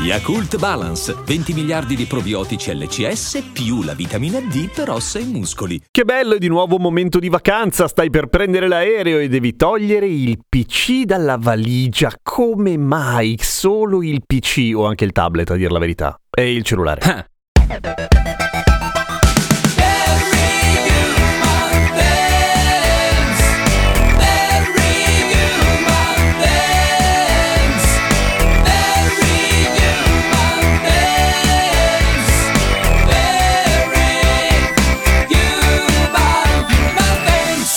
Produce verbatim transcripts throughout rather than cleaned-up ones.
Yakult Balance, venti miliardi di probiotici L C S più la vitamina D per ossa e muscoli. Che bello, è di nuovo un momento di vacanza, stai per prendere l'aereo e devi togliere il P C dalla valigia. Come mai? Solo il P C, o anche il tablet a dir la verità, e il cellulare. Ah.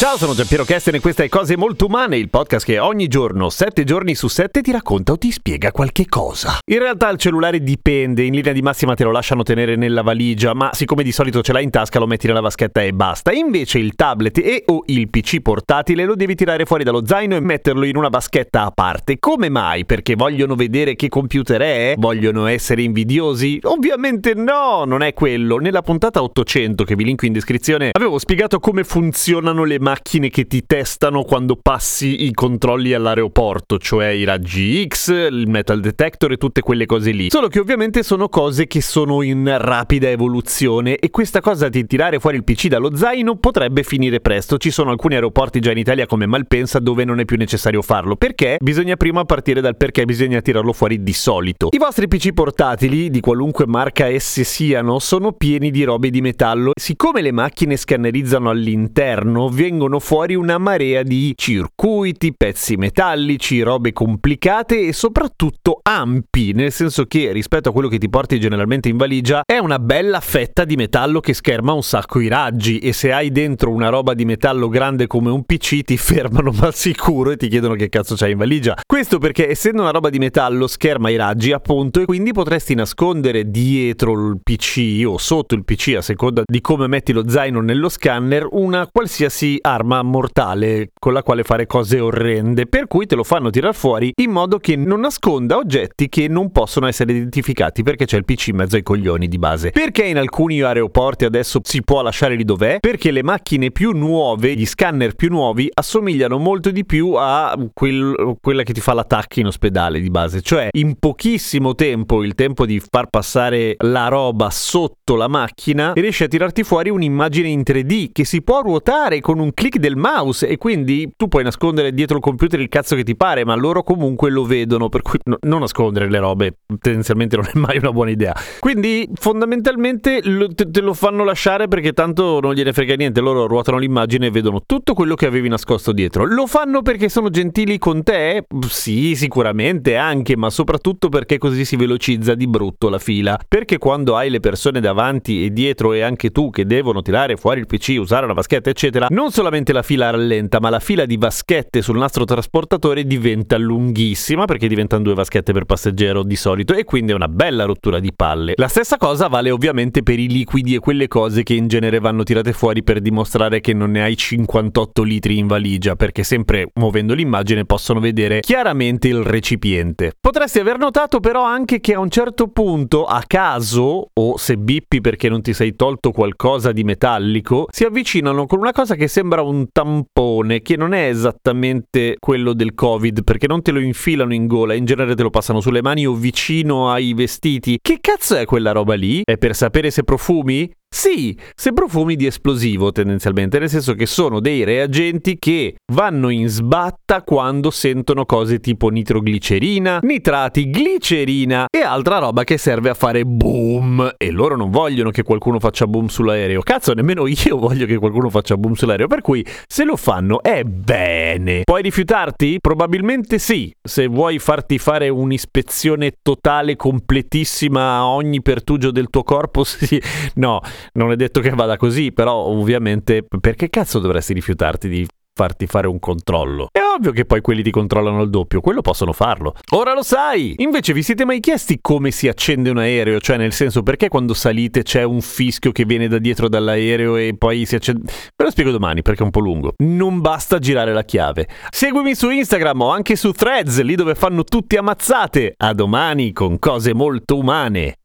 Ciao, sono Gianpiero Kesten e questa è Cose Molto Umane, il podcast che ogni giorno, sette giorni su sette, ti racconta o ti spiega qualche cosa. In realtà il cellulare dipende, in linea di massima te lo lasciano tenere nella valigia, ma siccome di solito ce l'hai in tasca lo metti nella vaschetta e basta. Invece il tablet e o il P C portatile lo devi tirare fuori dallo zaino e metterlo in una vaschetta a parte. Come mai? Perché vogliono vedere che computer è? Vogliono essere invidiosi? Ovviamente no, non è quello. Nella puntata ottocento, che vi linko in descrizione, avevo spiegato come funzionano le macchine che ti testano quando passi i controlli all'aeroporto, cioè i raggi X, il metal detector e tutte quelle cose lì. Solo che ovviamente sono cose che sono in rapida evoluzione e questa cosa di tirare fuori il P C dallo zaino potrebbe finire presto. Ci sono alcuni aeroporti già in Italia come Malpensa dove non è più necessario farlo, perché bisogna prima partire dal perché bisogna tirarlo fuori di solito. I vostri P C portatili, di qualunque marca esse siano, sono pieni di robe di metallo. Siccome le macchine scannerizzano all'interno, vengono vengono fuori una marea di circuiti, pezzi metallici, robe complicate e soprattutto ampi, nel senso che rispetto a quello che ti porti generalmente in valigia è una bella fetta di metallo che scherma un sacco i raggi, e se hai dentro una roba di metallo grande come un P C ti fermano mal sicuro e ti chiedono che cazzo c'hai in valigia. Questo perché, essendo una roba di metallo, scherma i raggi appunto, e quindi potresti nascondere dietro il P C o sotto il P C, a seconda di come metti lo zaino nello scanner, una qualsiasi arma mortale con la quale fare cose orrende, per cui te lo fanno tirar fuori in modo che non nasconda oggetti che non possono essere identificati, perché c'è il P C in mezzo ai coglioni di base. Perché in alcuni aeroporti adesso si può lasciare lì dov'è? Perché le macchine più nuove, gli scanner più nuovi, assomigliano molto di più a quel, quella che ti fa l'attack in ospedale di base, cioè in pochissimo tempo, il tempo di far passare la roba sotto la macchina, riesci a tirarti fuori un'immagine in tre D che si può ruotare con un un click del mouse, e quindi tu puoi nascondere dietro il computer il cazzo che ti pare, ma loro comunque lo vedono, per cui no, non nascondere le robe tendenzialmente non è mai una buona idea. Quindi fondamentalmente lo, te, te lo fanno lasciare perché tanto non gliene frega niente, loro ruotano l'immagine e vedono tutto quello che avevi nascosto dietro. Lo fanno perché sono gentili con te? Sì, sicuramente anche, ma soprattutto perché così si velocizza di brutto la fila, perché quando hai le persone davanti e dietro e anche tu che devono tirare fuori il P C, usare una vaschetta eccetera, non solamente la fila rallenta, ma la fila di vaschette sul nastro trasportatore diventa lunghissima, perché diventano due vaschette per passeggero di solito, e quindi è una bella rottura di palle. La stessa cosa vale ovviamente per i liquidi e quelle cose che in genere vanno tirate fuori per dimostrare che non ne hai cinquantotto litri in valigia, perché sempre muovendo l'immagine possono vedere chiaramente il recipiente. Potresti aver notato però anche che a un certo punto, a caso, o se bippi perché non ti sei tolto qualcosa di metallico, si avvicinano con una cosa che sembra sembra un tampone, che non è esattamente quello del Covid, perché non te lo infilano in gola, in genere te lo passano sulle mani o vicino ai vestiti. Che cazzo è quella roba lì? È per sapere se profumi? Sì, se profumi di esplosivo tendenzialmente, nel senso che sono dei reagenti che vanno in sbatta quando sentono cose tipo nitroglicerina, nitrati, glicerina e altra roba che serve a fare boom, e loro non vogliono che qualcuno faccia boom sull'aereo. Cazzo, nemmeno io voglio che qualcuno faccia boom sull'aereo, per cui se lo fanno è bene. Puoi rifiutarti? Probabilmente sì, se vuoi farti fare un'ispezione totale, completissima a ogni pertugio del tuo corpo, sì. No, non è detto che vada così, però ovviamente perché cazzo dovresti rifiutarti di farti fare un controllo. È ovvio che poi quelli ti controllano il doppio, quello possono farlo. Ora lo sai! Invece vi siete mai chiesti come si accende un aereo? Cioè nel senso, perché quando salite c'è un fischio che viene da dietro dall'aereo e poi si accende? Ve lo spiego domani perché è un po' lungo. Non basta girare la chiave. Seguimi su Instagram o anche su Threads, lì dove fanno tutti ammazzate. A domani con Cose Molto Umane.